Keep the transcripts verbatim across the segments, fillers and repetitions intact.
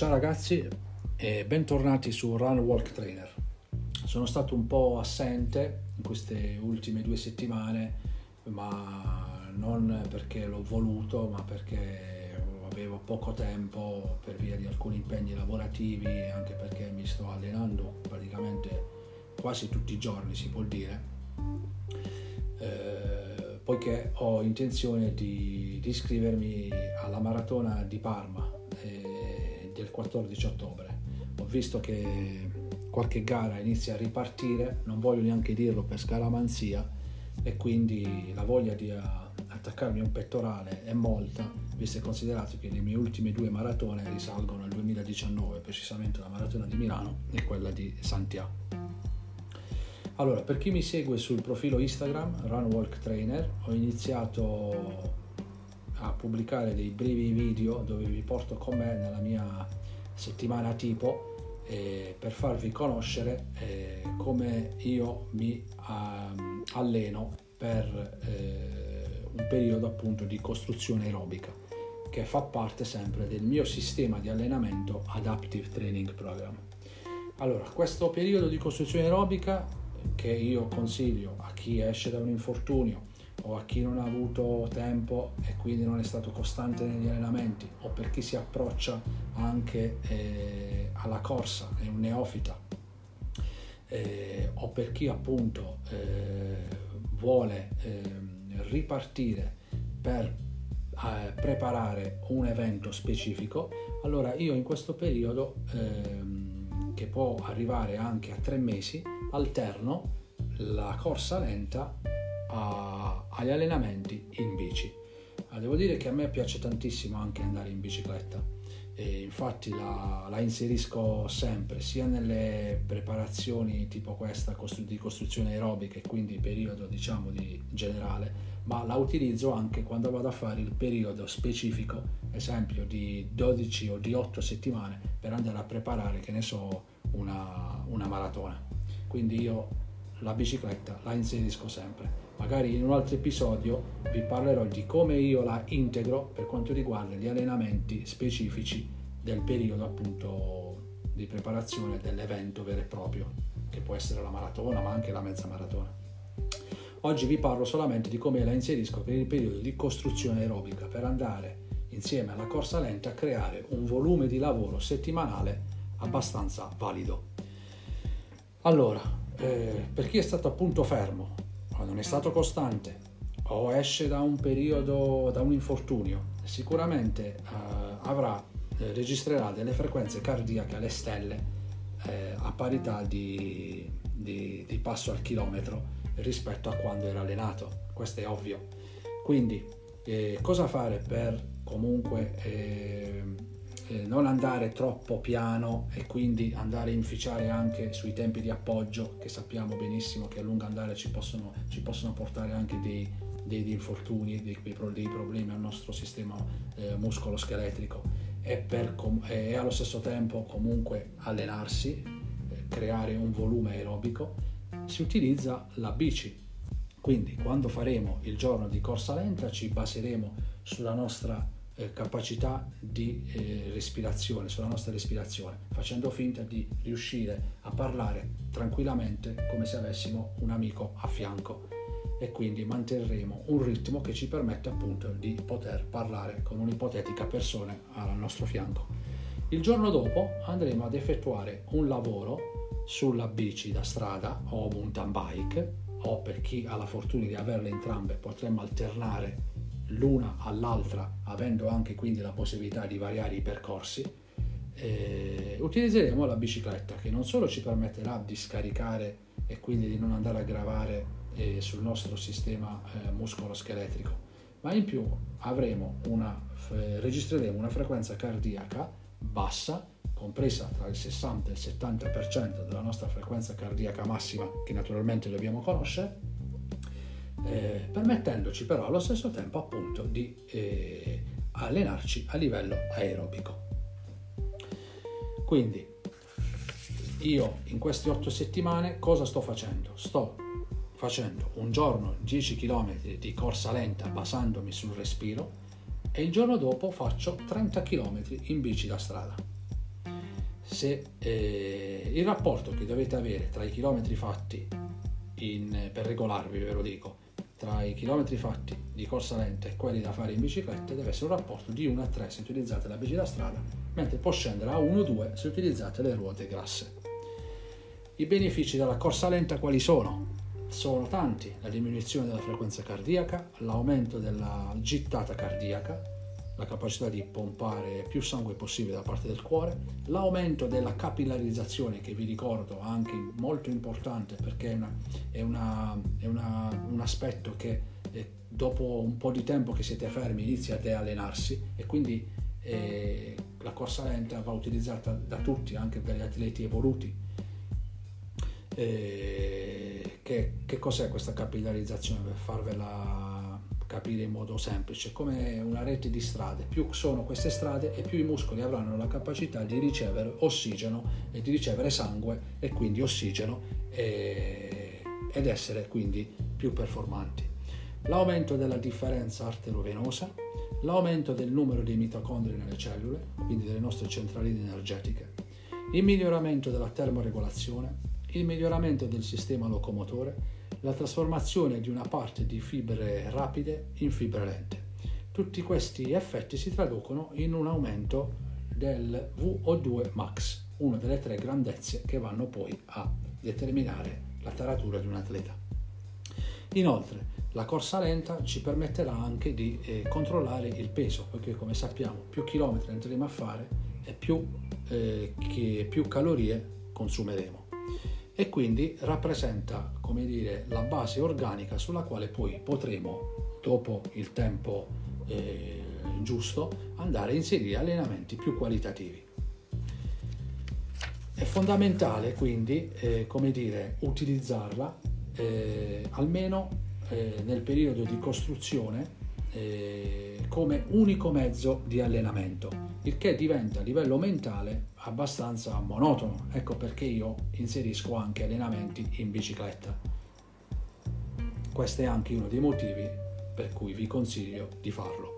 Ciao ragazzi e bentornati su Run Walk Trainer. Sono stato un po' assente in queste ultime due settimane, ma non perché l'ho voluto, ma perché avevo poco tempo per via di alcuni impegni lavorativi, anche perché mi sto allenando praticamente quasi tutti i giorni, si può dire, eh, poiché ho intenzione di, di iscrivermi alla Maratona di Parma del quattordici ottobre. Ho visto che qualche gara inizia a ripartire, non voglio neanche dirlo per scaramanzia, e quindi la voglia di attaccarmi a un pettorale è molta, visto e considerato che le mie ultime due maratone risalgono al duemiladiciannove, precisamente la maratona di Milano e quella di Santiago. Allora, per chi mi segue sul profilo Instagram Run Walk Trainer, ho iniziato a pubblicare dei brevi video dove vi porto con me nella mia settimana tipo, eh, per farvi conoscere eh, come io mi um, alleno per eh, un periodo appunto di costruzione aerobica, che fa parte sempre del mio sistema di allenamento Adaptive Training Program. Allora, questo periodo di costruzione aerobica che io consiglio a chi esce da un infortunio o a chi non ha avuto tempo e quindi non è stato costante negli allenamenti, o per chi si approccia anche eh, alla corsa, è un neofita, eh, o per chi appunto eh, vuole eh, ripartire per eh, preparare un evento specifico. Allora io in questo periodo, eh, che può arrivare anche a tre mesi, alterno la corsa lenta A, agli allenamenti in bici. Devo dire che a me piace tantissimo anche andare in bicicletta, e infatti la, la inserisco sempre sia nelle preparazioni tipo questa costru- di costruzione aerobica, e quindi periodo diciamo di generale, ma la utilizzo anche quando vado a fare il periodo specifico, esempio di dodici o di otto settimane, per andare a preparare, che ne so, una, una maratona. Quindi io la bicicletta la inserisco sempre. Magari in un altro episodio vi parlerò di come io la integro per quanto riguarda gli allenamenti specifici del periodo appunto di preparazione dell'evento vero e proprio, che può essere la maratona ma anche la mezza maratona. Oggi vi parlo solamente di come la inserisco per il periodo di costruzione aerobica, per andare insieme alla corsa lenta a creare un volume di lavoro settimanale abbastanza valido. Allora, eh, per chi è stato appunto fermo, non è stato costante o esce da un periodo, da un infortunio, sicuramente eh, avrà eh, registrerà delle frequenze cardiache alle stelle eh, a parità di, di, di passo al chilometro rispetto a quando era allenato. Questo è ovvio. Quindi eh, cosa fare per comunque eh, eh, non andare troppo piano e quindi andare a inficiare anche sui tempi di appoggio, che sappiamo benissimo che a lungo andare ci possono, ci possono portare anche dei, dei, dei infortuni, dei, dei problemi al nostro sistema eh, muscolo-scheletrico, e, per, e allo stesso tempo comunque allenarsi, eh, creare un volume aerobico. Si utilizza la bici, quindi quando faremo il giorno di corsa lenta ci baseremo sulla nostra capacità di eh, respirazione, sulla nostra respirazione, facendo finta di riuscire a parlare tranquillamente come se avessimo un amico a fianco, e quindi manterremo un ritmo che ci permette appunto di poter parlare con un'ipotetica persona al nostro fianco. Il giorno dopo andremo ad effettuare un lavoro sulla bici da strada o mountain bike, o per chi ha la fortuna di averle entrambe potremmo alternare l'una all'altra, avendo anche quindi la possibilità di variare i percorsi. Eh, utilizzeremo la bicicletta, che non solo ci permetterà di scaricare e quindi di non andare a gravare eh, sul nostro sistema eh, muscolo-scheletrico, ma in più avremo una, eh, registreremo una frequenza cardiaca bassa, compresa tra il sessanta e il settanta per cento della nostra frequenza cardiaca massima, che naturalmente dobbiamo conoscere, Eh, permettendoci però allo stesso tempo appunto di eh, allenarci a livello aerobico. Quindi io in queste otto settimane cosa sto facendo? Sto facendo un giorno dieci chilometri di corsa lenta basandomi sul respiro, e il giorno dopo faccio trenta chilometri in bici da strada. se eh, il rapporto che dovete avere tra i chilometri fatti in, per regolarvi, ve lo dico, tra i chilometri fatti di corsa lenta e quelli da fare in bicicletta deve essere un rapporto di uno a tre se utilizzate la bici da strada, mentre può scendere a uno a due se utilizzate le ruote grasse. I benefici della corsa lenta quali sono? Sono tanti: la diminuzione della frequenza cardiaca, l'aumento della gittata cardiaca, la capacità di pompare più sangue possibile da parte del cuore, l'aumento della capillarizzazione, che vi ricordo anche molto importante perché è una, è una, è una, un aspetto che dopo un po' di tempo che siete fermi iniziate a allenarsi, e quindi eh, la corsa lenta va utilizzata da tutti, anche dagli atleti evoluti. Eh, che, che cos'è questa capillarizzazione? Per farvela capire in modo semplice, come una rete di strade: più sono queste strade e più i muscoli avranno la capacità di ricevere ossigeno e di ricevere sangue, e quindi ossigeno e, ed essere quindi più performanti. L'aumento della differenza arterovenosa, l'aumento del numero dei mitocondri nelle cellule, quindi delle nostre centraline energetiche, il miglioramento della termoregolazione, il miglioramento del sistema locomotore, la trasformazione di una parte di fibre rapide in fibre lente. Tutti questi effetti si traducono in un aumento del V O due max, una delle tre grandezze che vanno poi a determinare la taratura di un atleta. Inoltre, la corsa lenta ci permetterà anche di eh, controllare il peso, perché come sappiamo più chilometri andremo a fare e più, eh, che più calorie consumeremo, e quindi rappresenta, come dire, la base organica sulla quale poi potremo, dopo il tempo eh, giusto, andare a inserire allenamenti più qualitativi. È fondamentale quindi eh, come dire, utilizzarla eh, almeno eh, nel periodo di costruzione eh, come unico mezzo di allenamento, il che diventa a livello mentale abbastanza monotono. Ecco perché io inserisco anche allenamenti in bicicletta. Questo è anche uno dei motivi per cui vi consiglio di farlo.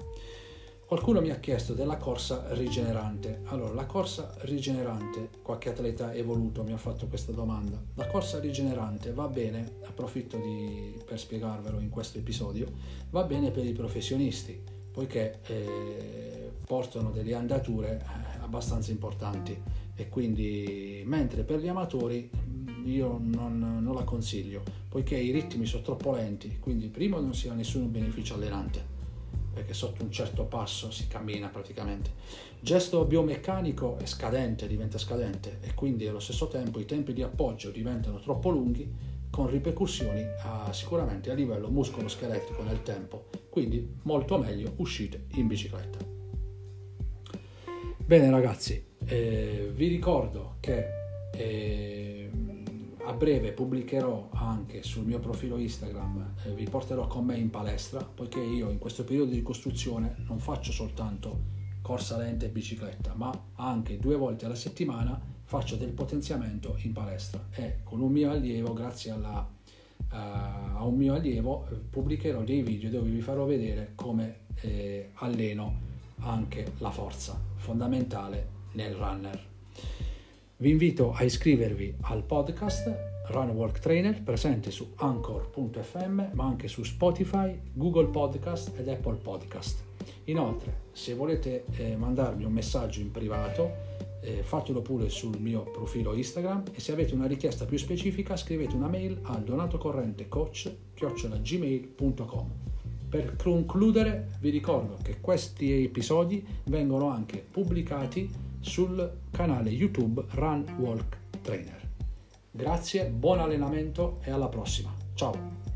Qualcuno mi ha chiesto della corsa rigenerante. Allora, la corsa rigenerante, qualche atleta evoluto mi ha fatto questa domanda. La corsa rigenerante va bene, approfitto di, per spiegarvelo in questo episodio, va bene per i professionisti, poiché eh, portano delle andature abbastanza importanti, e quindi, mentre per gli amatori io non, non la consiglio, poiché i ritmi sono troppo lenti, quindi primo non si ha nessun beneficio allenante, perché sotto un certo passo si cammina praticamente. Gesto biomeccanico è scadente, diventa scadente, e quindi allo stesso tempo i tempi di appoggio diventano troppo lunghi, con ripercussioni a, sicuramente a livello muscolo-scheletrico nel tempo, quindi molto meglio uscite in bicicletta. Bene ragazzi, eh, vi ricordo che eh, a breve pubblicherò anche sul mio profilo Instagram, eh, vi porterò con me in palestra, poiché io in questo periodo di costruzione non faccio soltanto corsa lenta e bicicletta, ma anche due volte alla settimana faccio del potenziamento in palestra, e con un mio allievo, grazie alla, uh, a un mio allievo, pubblicherò dei video dove vi farò vedere come eh, alleno anche la forza, fondamentale nel runner. Vi invito a iscrivervi al podcast Run Walk Trainer, presente su Anchor punto effe emme, ma anche su Spotify, Google Podcast ed Apple Podcast. Inoltre, se volete eh, mandarmi un messaggio in privato, eh, fatelo pure sul mio profilo Instagram, e se avete una richiesta più specifica scrivete una mail a donatocorrentecoach chiocciola gmail punto com. Per concludere, vi ricordo che questi episodi vengono anche pubblicati sul canale YouTube Run Walk Trainer. Grazie, buon allenamento e alla prossima. Ciao!